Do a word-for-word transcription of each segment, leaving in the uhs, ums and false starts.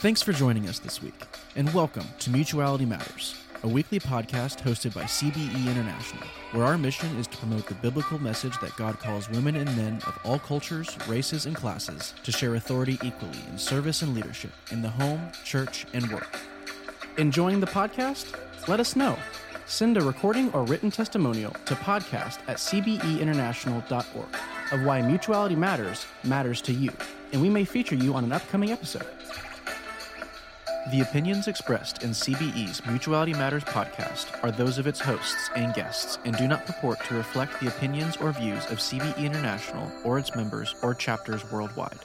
Thanks for joining us this week, and welcome to Mutuality Matters, a weekly podcast hosted by C B E International, where our mission is to promote the biblical message that God calls women and men of all cultures, races, and classes to share authority equally in service and leadership in the home, church, and work. Enjoying the podcast? Let us know. Send a recording or written testimonial to podcast at c b e international dot org of why mutuality matters matters to you, and we may feature you on an upcoming episode. The opinions expressed in C B E's Mutuality Matters podcast are those of its hosts and guests and do not purport to reflect the opinions or views of C B E International or its members or chapters worldwide.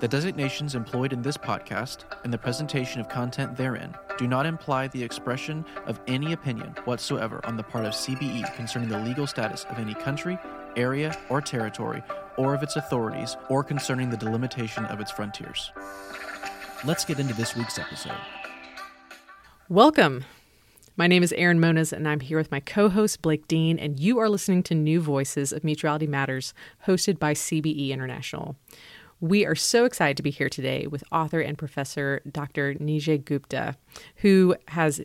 The designations employed in this podcast and the presentation of content therein do not imply the expression of any opinion whatsoever on the part of C B E concerning the legal status of any country, area, or territory, or of its authorities, or concerning the delimitation of its frontiers. Let's get into this week's episode. Welcome. My name is Erin Moniz, and I'm here with my co-host, Blake Dean, and you are listening to New Voices of Mutuality Matters, hosted by C B E International. We are so excited to be here today with author and professor Doctor Nijay Gupta, who has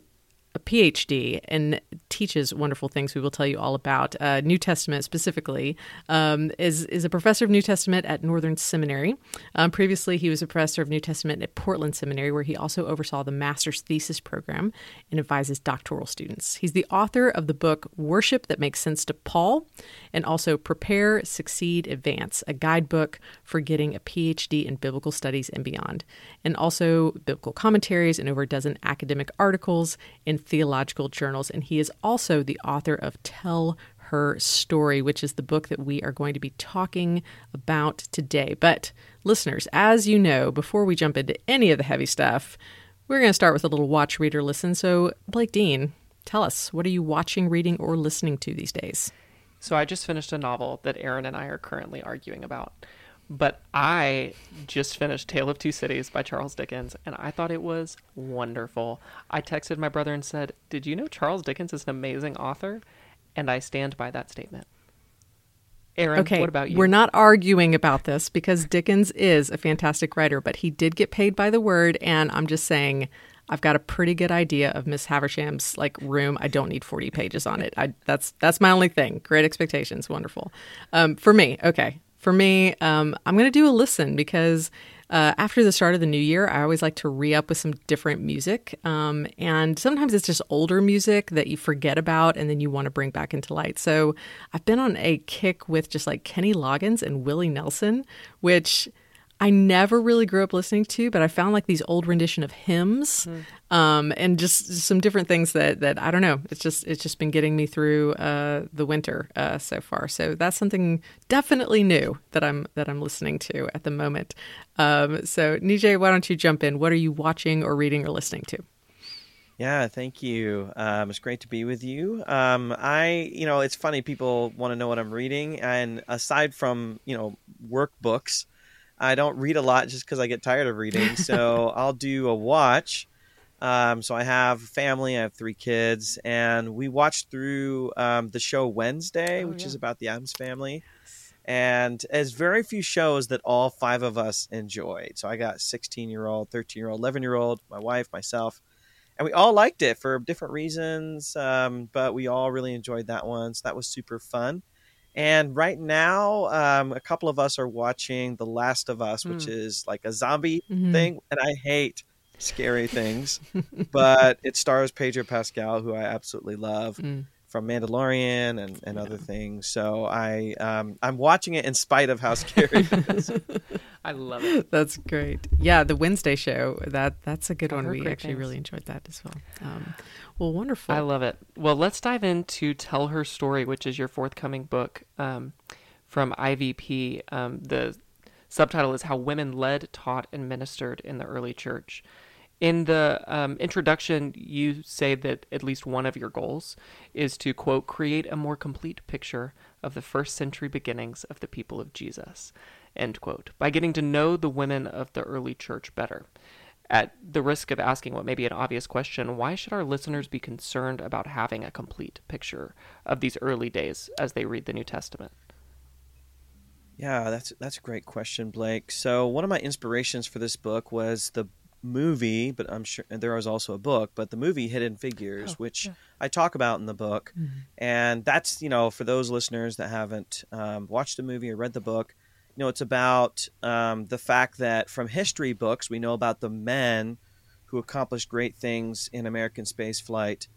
a P H D and teaches wonderful things we will tell you all about. Uh, New Testament specifically, um, is, is a professor of New Testament at Northern Seminary. Um, previously, he was a professor of New Testament at Portland Seminary, where he also oversaw the master's thesis program and advises doctoral students. He's the author of the book Worship That Makes Sense to Paul, and also Prepare, Succeed, Advance, a guidebook for getting a P H D in biblical studies and beyond, and also biblical commentaries and over a dozen academic articles in theological journals, and he is also the author of Tell Her Story, which is the book that we are going to be talking about today. But listeners, as you know, before we jump into any of the heavy stuff, we're going to start with a little watch, read, or listen. So Blake Dean, tell us, what are you watching, reading, or listening to these days? So I just finished a novel that Erin and I are currently arguing about, but I just finished Tale of Two Cities by Charles Dickens, and I thought it was wonderful. I texted my brother and said, did you know Charles Dickens is an amazing author? And I stand by that statement. Erin, okay, what about you? We're not arguing about this because Dickens is a fantastic writer, but he did get paid by the word, and I'm just saying I've got a pretty good idea of Miss Havisham's like room. I don't need forty pages on it. I, that's, that's my only thing. Great Expectations, wonderful. Um, for me, okay. For me, um, I'm going to do a listen because uh, after the start of the new year, I always like to re-up with some different music. Um, and sometimes it's just older music that you forget about and then you want to bring back into light. So I've been on a kick with just like Kenny Loggins and Willie Nelson, which I never really grew up listening to, but I found like these old rendition of hymns mm. um, and just, just some different things that, that I don't know. It's just it's just been getting me through uh, the winter uh, so far. So that's something definitely new that I'm that I'm listening to at the moment. Um, so Nijay, why don't you jump in? What are you watching or reading or listening to? Yeah, thank you. Um, it's great to be with you. Um, I, you know, it's funny. People want to know what I'm reading, and aside from you know workbooks, I don't read a lot just because I get tired of reading. So I'll do a watch. Um, so I have family. I have three kids. And we watched through um, the show Wednesday, oh, which yeah. is about the Addams Family. Yes. And there's very few shows that all five of us enjoyed. So I got sixteen-year-old, thirteen-year-old, eleven-year-old, my wife, myself. And we all liked it for different reasons. Um, but we all really enjoyed that one. So that was super fun. And right now, um, a couple of us are watching The Last of Us, which mm. is like a zombie mm-hmm. thing. And I hate scary things, but it stars Pedro Pascal, who I absolutely love mm. from Mandalorian and, and yeah. other things. So I, um, I'm watching it in spite of how scary it is. I love it. That's great. Yeah, the Wednesday show, that that's a good I've one. We actually things. really enjoyed that as well. Um, Well, wonderful. I love it. Well, let's dive into Tell Her Story, which is your forthcoming book um, from I V P. Um, the subtitle is How Women Led, Taught, and Ministered in the Early Church. In the um, introduction, you say that at least one of your goals is to, quote, create a more complete picture of the first century beginnings of the people of Jesus, end quote, by getting to know the women of the early church better. At the risk of asking what may be an obvious question, why should our listeners be concerned about having a complete picture of these early days as they read the New Testament? Yeah, that's that's a great question, Blake. So one of my inspirations for this book was the movie, but I'm sure there was also a book, but the movie Hidden Figures, oh, which yeah. I talk about in the book. Mm-hmm. And that's, you know, for those listeners that haven't um, watched the movie or read the book, you know, it's about um, the fact that from history books, we know about the men who accomplished great things in American space flight.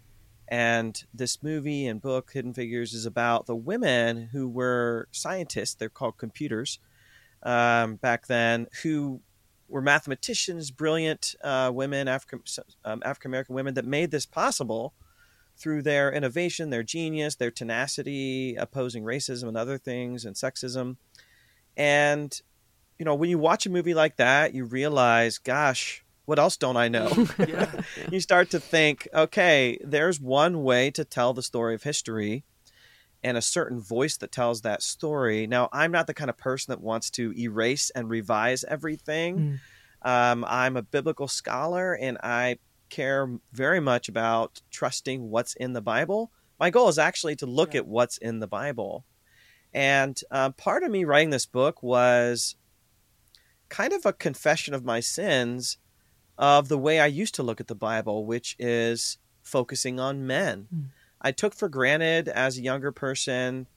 And this movie and book, Hidden Figures, is about the women who were scientists. They're called computers um, back then, who were mathematicians, brilliant uh, women, African, um, African-American women that made this possible through their innovation, their genius, their tenacity, opposing racism and other things and sexism. And, you know, when you watch a movie like that, you realize, gosh, what else don't I know? yeah. You start to think, okay, there's one way to tell the story of history and a certain voice that tells that story. Now, I'm not the kind of person that wants to erase and revise everything. Mm. Um, I'm a biblical scholar, and I care very much about trusting what's in the Bible. My goal is actually to look yeah. at what's in the Bible. And uh, part of me writing this book was kind of a confession of my sins of the way I used to look at the Bible, which is focusing on men. Mm. I took for granted as a younger person,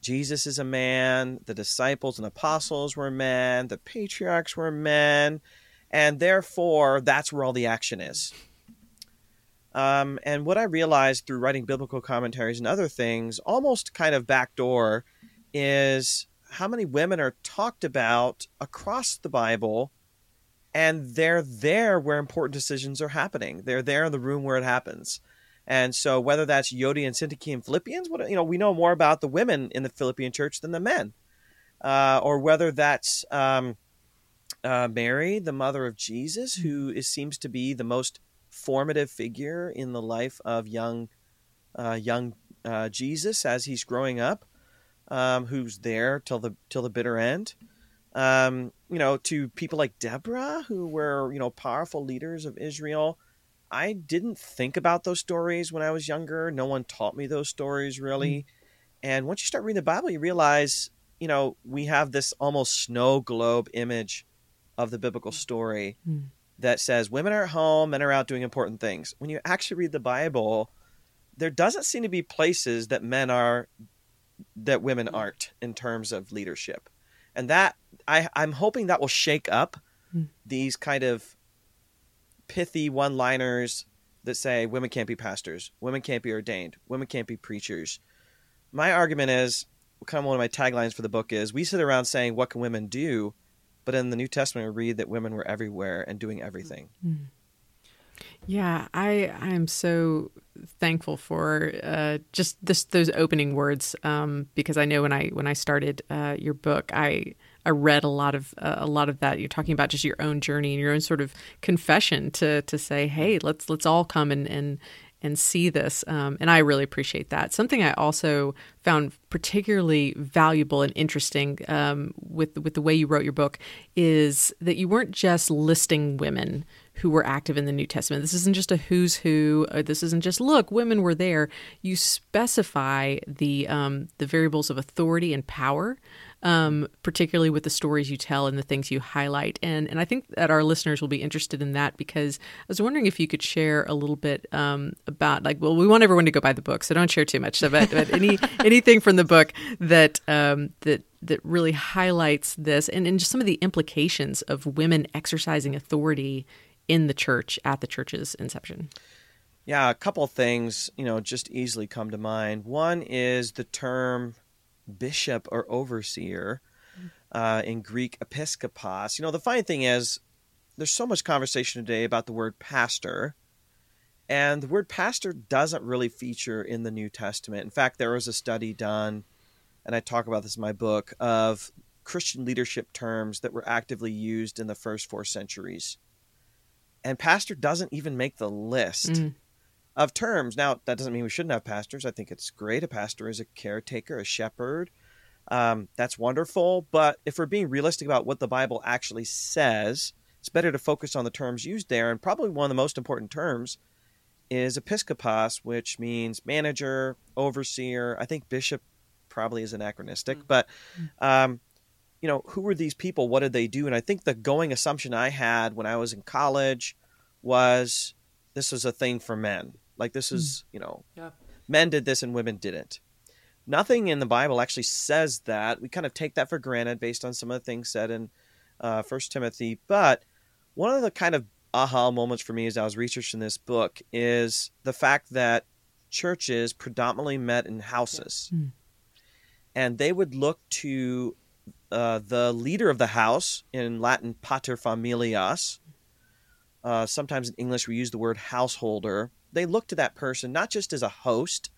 Jesus is a man, the disciples and apostles were men, the patriarchs were men, and therefore that's where all the action is. Um, and what I realized through writing biblical commentaries and other things, almost kind of backdoor, is how many women are talked about across the Bible, and they're there where important decisions are happening. They're there in the room where it happens. And so whether that's Yodi and Syntyche and Philippians, what, you know, we know more about the women in the Philippian church than the men. Uh, or whether that's um, uh, Mary, the mother of Jesus, who is, seems to be the most formative figure in the life of young uh, young uh, Jesus as he's growing up, um, who's there till the till the bitter end. Um, you know, to people like Deborah, who were, you know, powerful leaders of Israel. I didn't think about those stories when I was younger. No one taught me those stories, really. Mm. And once you start reading the Bible, you realize, you know, we have this almost snow globe image of the biblical story mm. that says women are at home, men are out doing important things. When you actually read the Bible, there doesn't seem to be places that men are, that women mm. aren't in terms of leadership. And that, I, I'm hoping that will shake up mm. these kind of pithy one-liners that say women can't be pastors, women can't be ordained, women can't be preachers. My argument is, kind of one of my taglines for the book is, we sit around saying, what can women do? But in the New Testament, we read that women were everywhere and doing everything. Yeah, I I am so thankful for uh, just this those opening words, um, because I know when I when I started uh, your book, I. I read a lot of uh, a lot of that. You're talking about just your own journey and your own sort of confession to to say, hey, let's let's all come and and, and see this. Um, and I really appreciate that. Something I also found particularly valuable and interesting um, with with the way you wrote your book is that you weren't just listing women who were active in the New Testament. This isn't just a who's who. Or this isn't just, look, women were there. You specify the um, the variables of authority and power, um, particularly with the stories you tell and the things you highlight. And and I think that our listeners will be interested in that, because I was wondering if you could share a little bit um, about, like, well, we want everyone to go buy the book, so don't share too much. So, but, but any anything from the book that um, that that really highlights this and, and just some of the implications of women exercising authority in the church at the church's inception. Yeah, a couple of things, you know, just easily come to mind. One is the term bishop or overseer uh, in Greek, episkopos. You know, the funny thing is there's so much conversation today about the word pastor, and the word pastor doesn't really feature in the New Testament. In fact, there was a study done, and I talk about this in my book, of Christian leadership terms that were actively used in the first four centuries. And pastor doesn't even make the list mm. of terms. Now, that doesn't mean we shouldn't have pastors. I think it's great. A pastor is a caretaker, a shepherd. Um, that's wonderful. But if we're being realistic about what the Bible actually says, it's better to focus on the terms used there. And probably one of the most important terms is episkopos, which means manager, overseer. I think bishop probably is anachronistic, mm. but um, you know, who were these people? What did they do? And I think the going assumption I had when I was in college was this was a thing for men. Like this is, you know, yeah. men did this and women didn't. Nothing in the Bible actually says that. We kind of take that for granted based on some of the things said in uh, First Timothy. But one of the kind of aha moments for me as I was researching this book is the fact that churches predominantly met in houses. Mm. And they would look to uh, the leader of the house, in Latin, paterfamilias. Uh, sometimes in English, we use the word householder. They look to that person not just as a host,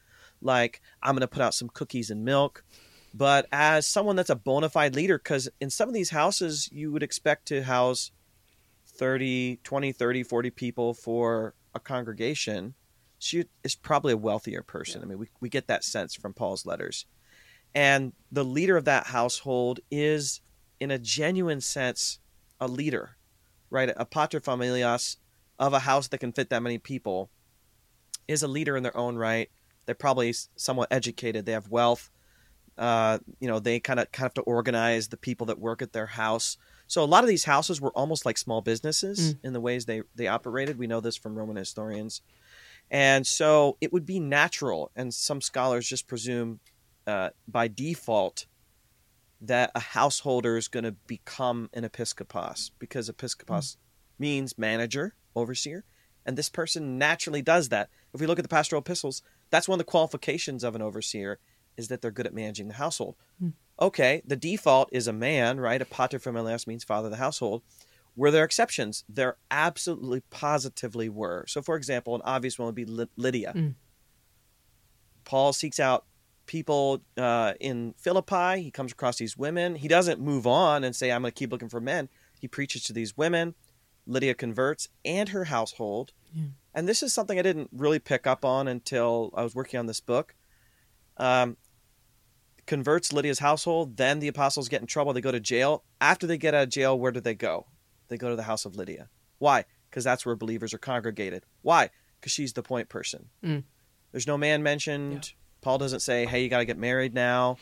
like I'm going to put out some cookies and milk, but as someone that's a bona fide leader, because in some of these houses, you would expect to house thirty, twenty, thirty, forty people for a congregation. She is probably a wealthier person. Yeah. I mean, we, we get that sense from Paul's letters. And the leader of that household is, in a genuine sense, a leader, right? A paterfamilias of a house that can fit that many people is a leader in their own right. They're probably somewhat educated. They have wealth. Uh, you know, they kind of kind of have to organize the people that work at their house. So a lot of these houses were almost like small businesses mm. in the ways they, they operated. We know this from Roman historians. And so it would be natural, and some scholars just presume uh, by default, that a householder is going to become an episkopos, because episkopos mm. means manager, overseer, and this person naturally does that. If we look at the pastoral epistles, that's one of the qualifications of an overseer, is that they're good at managing the household. Mm. Okay, the default is a man, right? A paterfamilias means father of the household. Were there exceptions? There absolutely positively were. So, for example, an obvious one would be Lydia. Mm. Paul seeks out people uh, in Philippi. He comes across these women. He doesn't move on and say, I'm going to keep looking for men. He preaches to these women. Lydia converts, and her household. Yeah. And this is something I didn't really pick up on until I was working on this book. Um, converts Lydia's household. Then the apostles get in trouble. They go to jail. After they get out of jail, where do they go? They go to the house of Lydia. Why? Because that's where believers are congregated. Why? Because she's the point person. Mm. There's no man mentioned. Yeah. Paul doesn't say, hey, you got to get married now.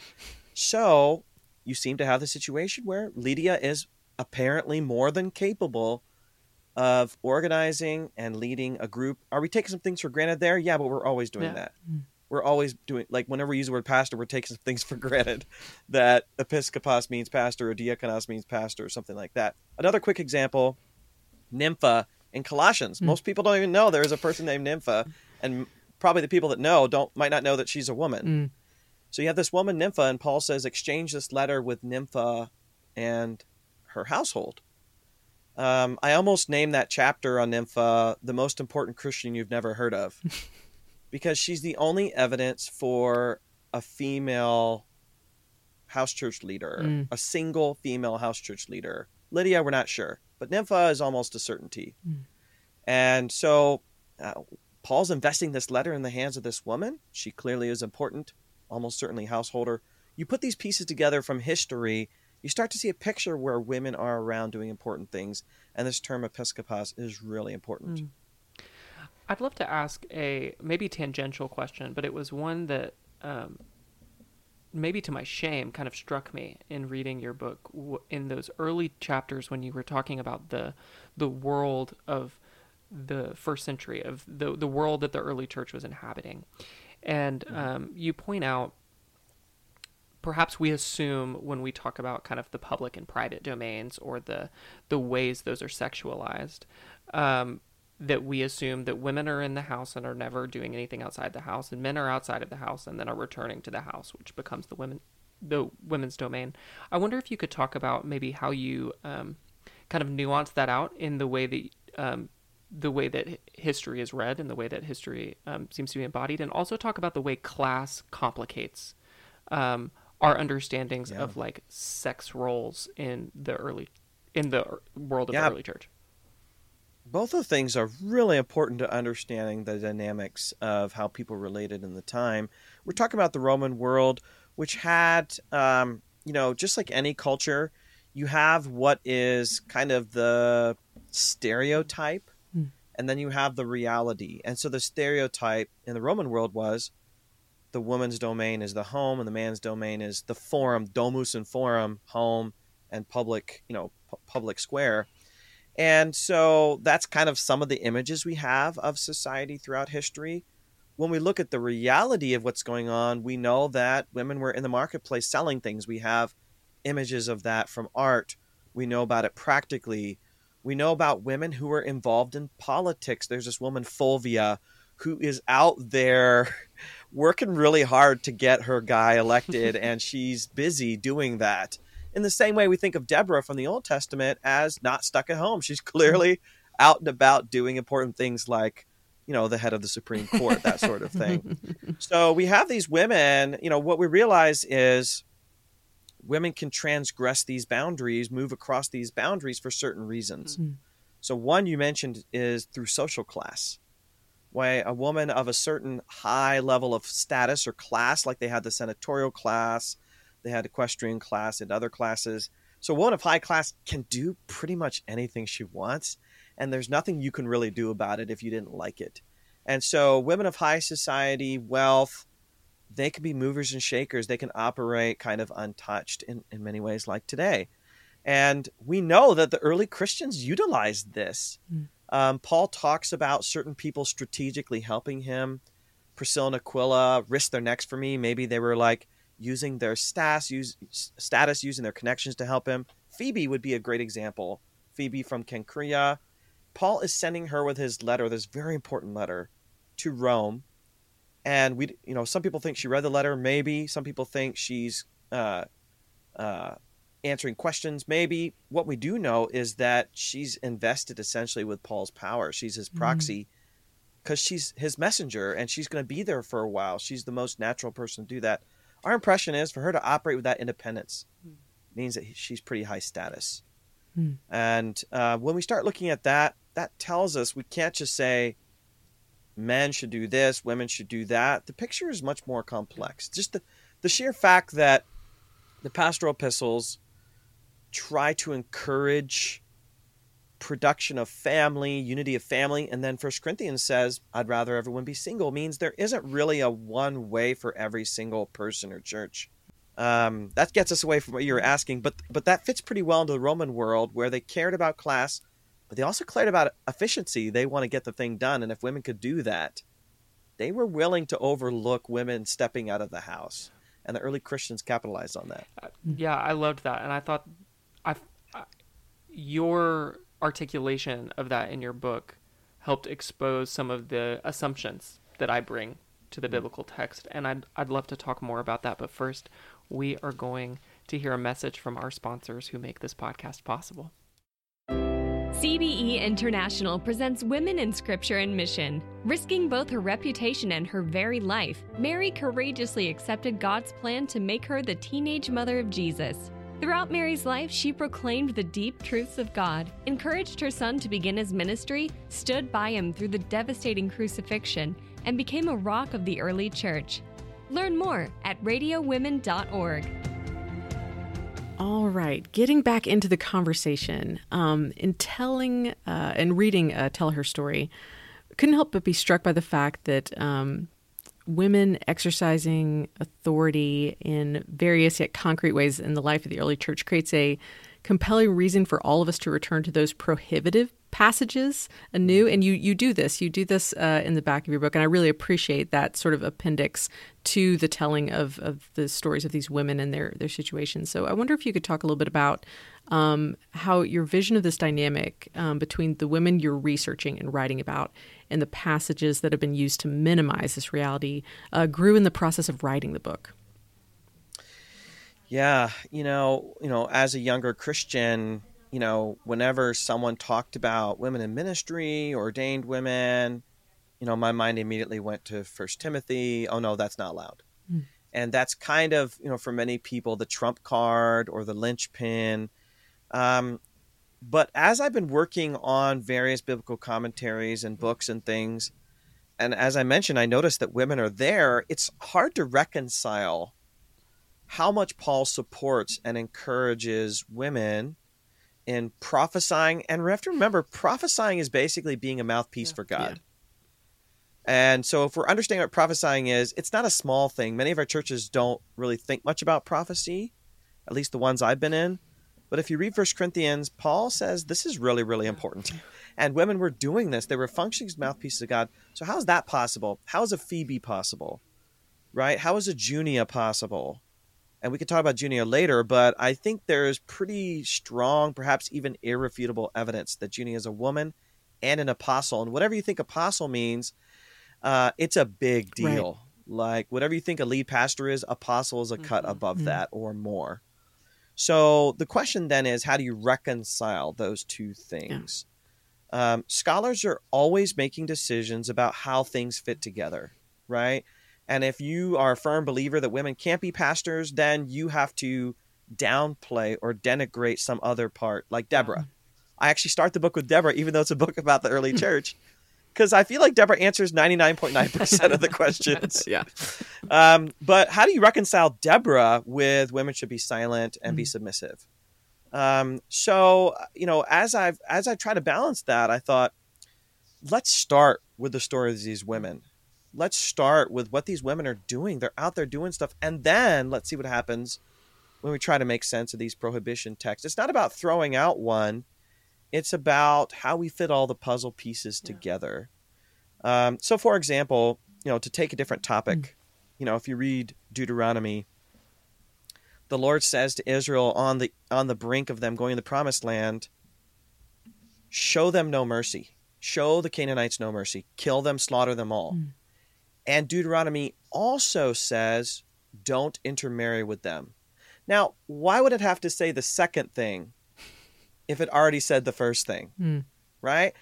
So you seem to have the situation where Lydia is apparently more than capable of organizing and leading a group. Are we taking some things for granted there? Yeah, but we're always doing yeah. that. Mm. We're always doing, like whenever we use the word pastor, we're taking some things for granted, that episkopos means pastor or diakonos means pastor or something like that. Another quick example, Nympha in Colossians. Mm. Most people don't even know there is a person named Nympha, and probably the people that know don't might not know that she's a woman. Mm. So you have this woman, Nympha, and Paul says, exchange this letter with Nympha and her household. Um, I almost named that chapter on Nympha, the most important Christian you've never heard of. Because she's the only evidence for a female house church leader, mm. a single female house church leader. Lydia, we're not sure, but Nympha is almost a certainty. Mm. And so uh, Paul's investing this letter in the hands of this woman. She clearly is important, almost certainly householder. You put these pieces together from history, you start to see a picture where women are around doing important things. And this term episkopos is really important. Mm. I'd love to ask a maybe tangential question, but it was one that um, maybe to my shame kind of struck me in reading your book w- in those early chapters when you were talking about the the world of the first century, of the, the world that the early church was inhabiting. And um, you point out, perhaps we assume when we talk about kind of the public and private domains or the, the ways those are sexualized, um, that we assume that women are in the house and are never doing anything outside the house, and men are outside of the house and then are returning to the house, which becomes the women, the women's domain. I wonder if you could talk about maybe how you um, kind of nuance that out in the way that um, the way that history is read and the way that history um, seems to be embodied, and also talk about the way class complicates um, our understandings yeah. of like sex roles in the early in the world of yeah. the early church. Both of things are really important to understanding the dynamics of how people related in the time. We're talking about the Roman world, which had, um, you know, just like any culture, you have what is kind of the stereotype, mm. and then you have the reality. And so the stereotype in the Roman world was the woman's domain is the home, and the man's domain is the forum, domus and forum, home, and public, you know, p- public square. And so that's kind of some of the images we have of society throughout history. When we look at the reality of what's going on, we know that women were in the marketplace selling things. We have images of that from art. We know about it practically. We know about women who were involved in politics. There's this woman, Fulvia, who is out there working really hard to get her guy elected, and she's busy doing that. In the same way we think of Deborah from the Old Testament as not stuck at home. She's clearly out and about doing important things like, you know, the head of the Supreme Court, that sort of thing. So we have these women, you know, what we realize is women can transgress these boundaries, move across these boundaries for certain reasons. Mm-hmm. So one you mentioned is through social class. Why a woman of a certain high level of status or class, like they had the senatorial class, they had equestrian class and other classes. So a woman of high class can do pretty much anything she wants. And there's nothing you can really do about it if you didn't like it. And so women of high society, wealth, they can be movers and shakers. They can operate kind of untouched in, in many ways like today. And we know that the early Christians utilized this. Mm. Um, Paul talks about certain people strategically helping him. Priscilla and Aquila risked their necks for me. Maybe they were like using their status, use, status, using their connections to help him. Phoebe would be a great example. Phoebe from Cenchrea. Paul is sending her with his letter, this very important letter, to Rome. And we, you know, some people think she read the letter, maybe. Some people think she's uh, uh, answering questions, maybe. What we do know is that she's invested essentially with Paul's power. She's his proxy because mm. she's his messenger, and she's going to be there for a while. She's the most natural person to do that. Our impression is for her to operate with that independence mm. means that she's pretty high status. Mm. And uh, when we start looking at that, that tells us we can't just say, men should do this, women should do that. The picture is much more complex. Just the, the sheer fact that the pastoral epistles try to encourage production of family, unity of family, and then First Corinthians says, I'd rather everyone be single, means there isn't really a one way for every single person or church. Um, that gets us away from what you were asking, but but that fits pretty well into the Roman world where they cared about class, but they also cared about efficiency. They want to get the thing done. And if women could do that, they were willing to overlook women stepping out of the house. And the early Christians capitalized on that. Yeah, I loved that. And I thought I, I, your articulation of that in your book helped expose some of the assumptions that I bring to the mm-hmm. biblical text. And I'd, I'd love to talk more about that. But first, we are going to hear a message from our sponsors who make this podcast possible. C B E International presents Women in Scripture and Mission. Risking both her reputation and her very life, Mary courageously accepted God's plan to make her the teenage mother of Jesus. Throughout Mary's life, she proclaimed the deep truths of God, encouraged her son to begin his ministry, stood by him through the devastating crucifixion, and became a rock of the early church. Learn more at radio women dot org. All right, getting back into the conversation, um, in telling uh, and reading uh, Tell Her Story, couldn't help but be struck by the fact that um, women exercising authority in various yet concrete ways in the life of the early church creates a compelling reason for all of us to return to those prohibitive passages anew. And you you do this. You do this uh, in the back of your book, and I really appreciate that sort of appendix to the telling of, of the stories of these women and their, their situations. So I wonder if you could talk a little bit about um, how your vision of this dynamic um, between the women you're researching and writing about and the passages that have been used to minimize this reality uh, grew in the process of writing the book. Yeah, you know, you know, as a younger Christian, you know, whenever someone talked about women in ministry, ordained women, you know, my mind immediately went to First Timothy. Oh, no, that's not allowed. Mm. And that's kind of, you know, for many people, the trump card or the linchpin. Um, but as I've been working on various biblical commentaries and books and things, and as I mentioned, I noticed that women are there. It's hard to reconcile how much Paul supports and encourages women in prophesying. And we have to remember, prophesying is basically being a mouthpiece yeah. for God. Yeah. And so if we're understanding what prophesying is, it's not a small thing. Many of our churches don't really think much about prophecy, at least the ones I've been in. But if you read First Corinthians, Paul says this is really, really important. And women were doing this. They were functioning as mouthpieces of God. So how is that possible? How is a Phoebe possible? Right? How is a Junia possible? And we could talk about Junia later, but I think there is pretty strong, perhaps even irrefutable evidence that Junia is a woman and an apostle. And whatever you think apostle means, uh, it's a big deal. Right. Like whatever you think a lead pastor is, apostle is a mm-hmm. cut above mm-hmm. that or more. So the question then is, how do you reconcile those two things? Yeah. Um, scholars are always making decisions about how things fit together, right? And if you are a firm believer that women can't be pastors, then you have to downplay or denigrate some other part, like Deborah. Mm-hmm. I actually start the book with Deborah, even though it's a book about the early church, because I feel like Deborah answers ninety-nine point nine percent of the questions. Yeah. Um, but how do you reconcile Deborah with women should be silent and mm-hmm. be submissive? Um, so, you know, as I've as I try to balance that, I thought, let's start with the story of these women. Let's start with what these women are doing. They're out there doing stuff. And then let's see what happens when we try to make sense of these prohibition texts. It's not about throwing out one. It's about how we fit all the puzzle pieces together. Yeah. Um, so, for example, you know, to take a different topic, mm. you know, if you read Deuteronomy, the Lord says to Israel on the on the brink of them going to the promised land, show them no mercy. Show the Canaanites no mercy. Kill them, slaughter them all. Mm. And Deuteronomy also says, don't intermarry with them. Now, why would it have to say the second thing if it already said the first thing, mm. right?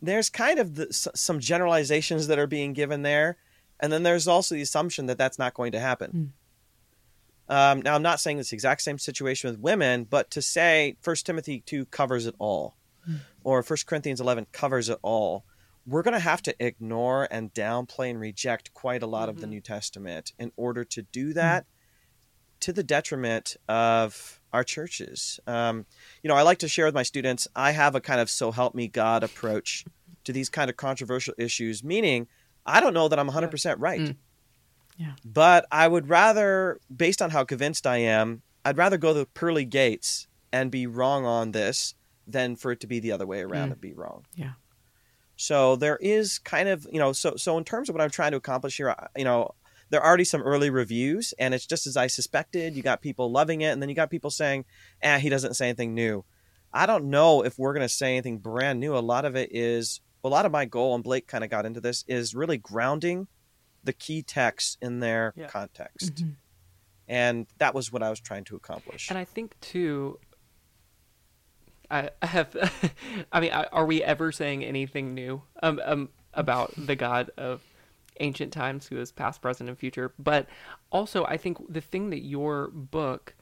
There's kind of the, s- some generalizations that are being given there. And then there's also the assumption that that's not going to happen. Mm. Um, now, I'm not saying it's the exact same situation with women, but to say First Timothy two covers it all mm. or First Corinthians eleven covers it all, we're going to have to ignore and downplay and reject quite a lot mm-hmm. of the New Testament in order to do that mm. to the detriment of our churches. Um, you know, I like to share with my students, I have a kind of so help me God approach to these kind of controversial issues, meaning I don't know that I'm one hundred percent right. Mm. Yeah. But I would rather, based on how convinced I am, I'd rather go to the pearly gates and be wrong on this than for it to be the other way around mm. and be wrong. Yeah. So there is kind of, you know, so so in terms of what I'm trying to accomplish here, you know, there are already some early reviews, and it's just as I suspected. You got people loving it, and then you got people saying, eh, he doesn't say anything new. I don't know if we're going to say anything brand new. A lot of it is, a lot of my goal, and Blake kind of got into this, is really grounding the key texts in their yeah. context. Mm-hmm. And that was what I was trying to accomplish. And I think, too, I, I have, I mean, are we ever saying anything new um, um, about the God of ancient times, who is past, present, and future? But also, I think the thing that your book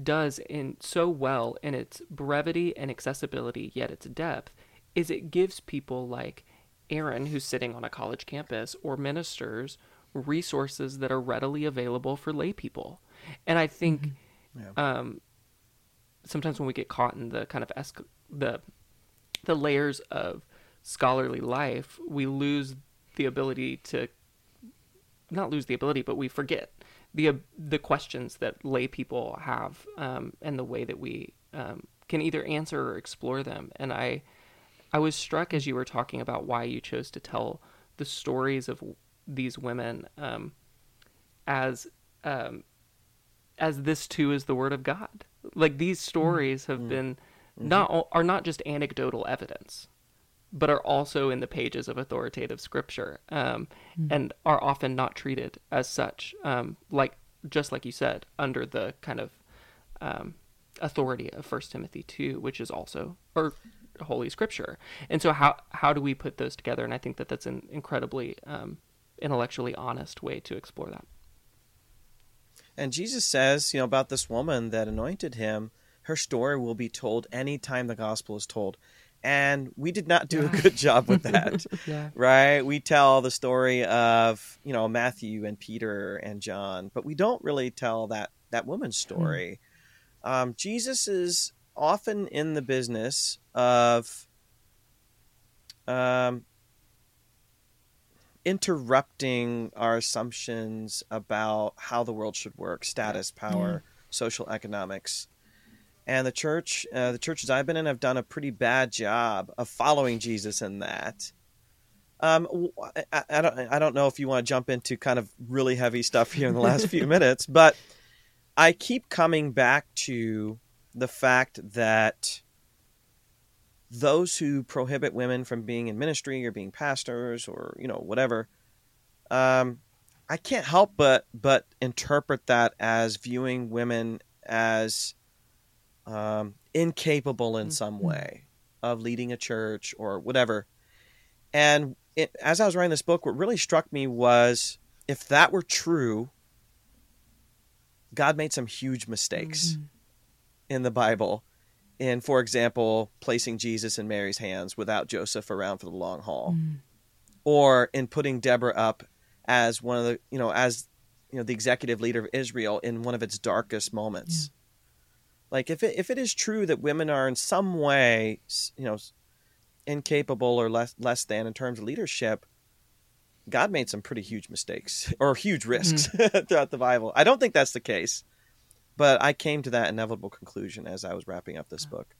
does in so well in its brevity and accessibility, yet its depth, is it gives people like Aaron, who's sitting on a college campus, or ministers, resources that are readily available for lay people. And I think mm-hmm. yeah. um, sometimes when we get caught in the kind of es- the the layers of scholarly life, we lose the ability to not lose the ability, but we forget the uh, the questions that lay people have, um, and the way that we um, can either answer or explore them. And I I was struck as you were talking about why you chose to tell the stories of these women um, as um, as this too is the word of God. Like these stories have mm-hmm. been not are not just anecdotal evidence, but are also in the pages of authoritative scripture, um, mm. and are often not treated as such, um, like just like you said, under the kind of um, authority of First Timothy two, which is also or holy scripture. And so how how do we put those together? And I think that that's an incredibly um, intellectually honest way to explore that. And Jesus says, you know, about this woman that anointed him, her story will be told anytime the gospel is told. And we did not do yeah. a good job with that, yeah. right? We tell the story of, you know, Matthew and Peter and John, but we don't really tell that, that woman's story. Mm. Um, Jesus is often in the business of um, interrupting our assumptions about how the world should work, status, power, mm. social economics. And the church, uh, the churches I've been in have done a pretty bad job of following Jesus in that. Um, I, I don't, I don't know if you want to jump into kind of really heavy stuff here in the last few minutes, but I keep coming back to the fact that those who prohibit women from being in ministry or being pastors or, you know, whatever, um, I can't help but, but interpret that as viewing women as um, incapable in mm-hmm. some way of leading a church or whatever. And it, as I was writing this book, what really struck me was if that were true, God made some huge mistakes mm-hmm. in the Bible. In, for example, placing Jesus in Mary's hands without Joseph around for the long haul, mm-hmm. or in putting Deborah up as one of the, you know, as, you know, the executive leader of Israel in one of its darkest moments. Yeah. Like if it, if it is true that women are in some way, you know, incapable or less less than in terms of leadership, God made some pretty huge mistakes or huge risks mm. throughout the Bible. I don't think that's the case, but I came to that inevitable conclusion as I was wrapping up this yeah. book.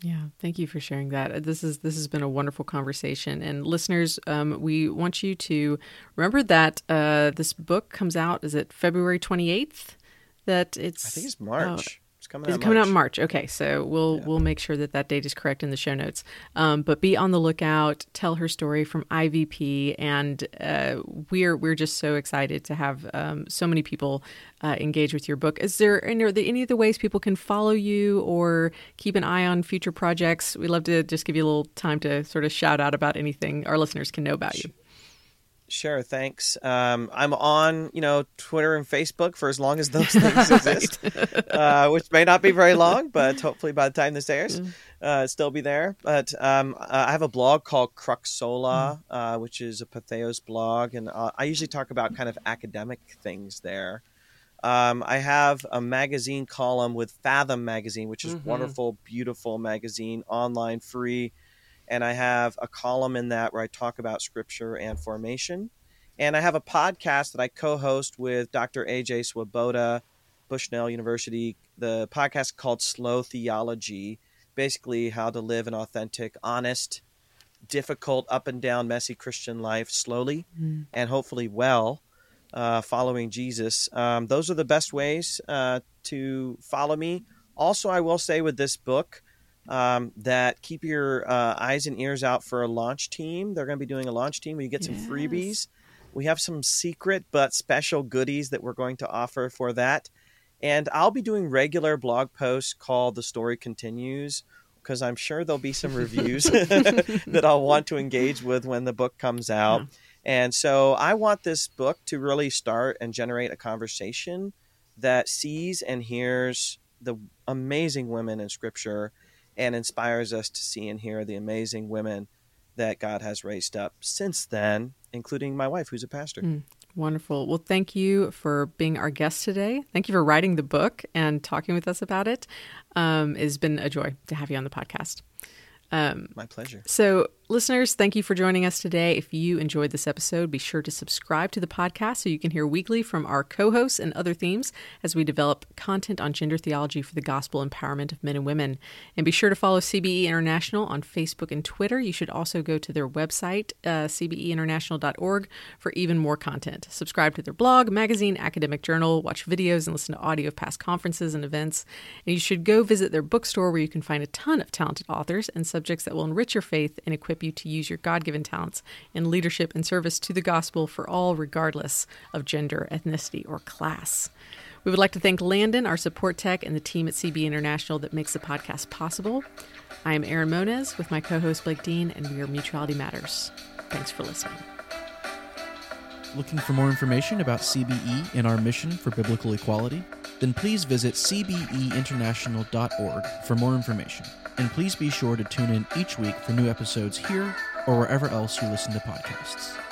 Yeah, thank you for sharing that. This is this has been a wonderful conversation. And listeners, um, we want you to remember that uh, this book comes out, is it February twenty-eighth? That it's I think it's March. Oh, It's coming, out, it's coming March. out in March. Okay, so we'll yeah. we'll make sure that that date is correct in the show notes. Um, but be on the lookout. Tell Her Story from I V P, and uh, we're we're just so excited to have um, so many people uh, engage with your book. Is there any, are there any of the ways people can follow you or keep an eye on future projects? We'd love to just give you a little time to sort of shout out about anything our listeners can know about you. Sure, thanks. Um, I'm on, you know, Twitter and Facebook for as long as those things exist, uh, which may not be very long, but hopefully by the time this airs, mm. uh, still be there. But um, I have a blog called Cruxola, mm. uh, which is a Patheos blog, and uh, I usually talk about kind of academic things there. Um, I have a magazine column with Fathom magazine, which is mm-hmm. wonderful, beautiful magazine, online, free. And I have a column in that where I talk about scripture and formation. And I have a podcast that I co-host with Doctor A J Swoboda, Bushnell University. The podcast is called Slow Theology, basically how to live an authentic, honest, difficult, up and down, messy Christian life slowly mm. and hopefully well, uh, following Jesus. Um, those are the best ways uh, to follow me. Also, I will say with this book, Um, that keep your uh, eyes and ears out for a launch team. They're going to be doing a launch team where you get some yes. freebies. We have some secret but special goodies that we're going to offer for that. And I'll be doing regular blog posts called The Story Continues, because I'm sure there'll be some reviews that I'll want to engage with when the book comes out. Yeah. And so I want this book to really start and generate a conversation that sees and hears the amazing women in Scripture and inspires us to see and hear the amazing women that God has raised up since then, including my wife, who's a pastor. Mm, wonderful. Well, thank you for being our guest today. Thank you for writing the book and talking with us about it. Um, it's been a joy to have you on the podcast. Um, My pleasure. So, listeners, thank you for joining us today. If you enjoyed this episode, be sure to subscribe to the podcast so you can hear weekly from our co-hosts and other themes as we develop content on gender theology for the gospel empowerment of men and women. And be sure to follow C B E International on Facebook and Twitter. You should also go to their website, uh, c b e international dot org, for even more content. Subscribe to their blog, magazine, academic journal, watch videos, and listen to audio of past conferences and events. And you should go visit their bookstore where you can find a ton of talented authors and subjects that will enrich your faith and equip you to use your God-given talents in leadership and service to the gospel for all, regardless of gender, ethnicity, or class. We would like to thank Landon, our support tech, and the team at C B E International that makes the podcast possible. I am Erin Moniz with my co-host Blake Dean, and we are Mutuality Matters. Thanks for listening. Looking for more information about C B E and our mission for biblical equality? Then please visit c b e international dot org for more information. And please be sure to tune in each week for new episodes here or wherever else you listen to podcasts.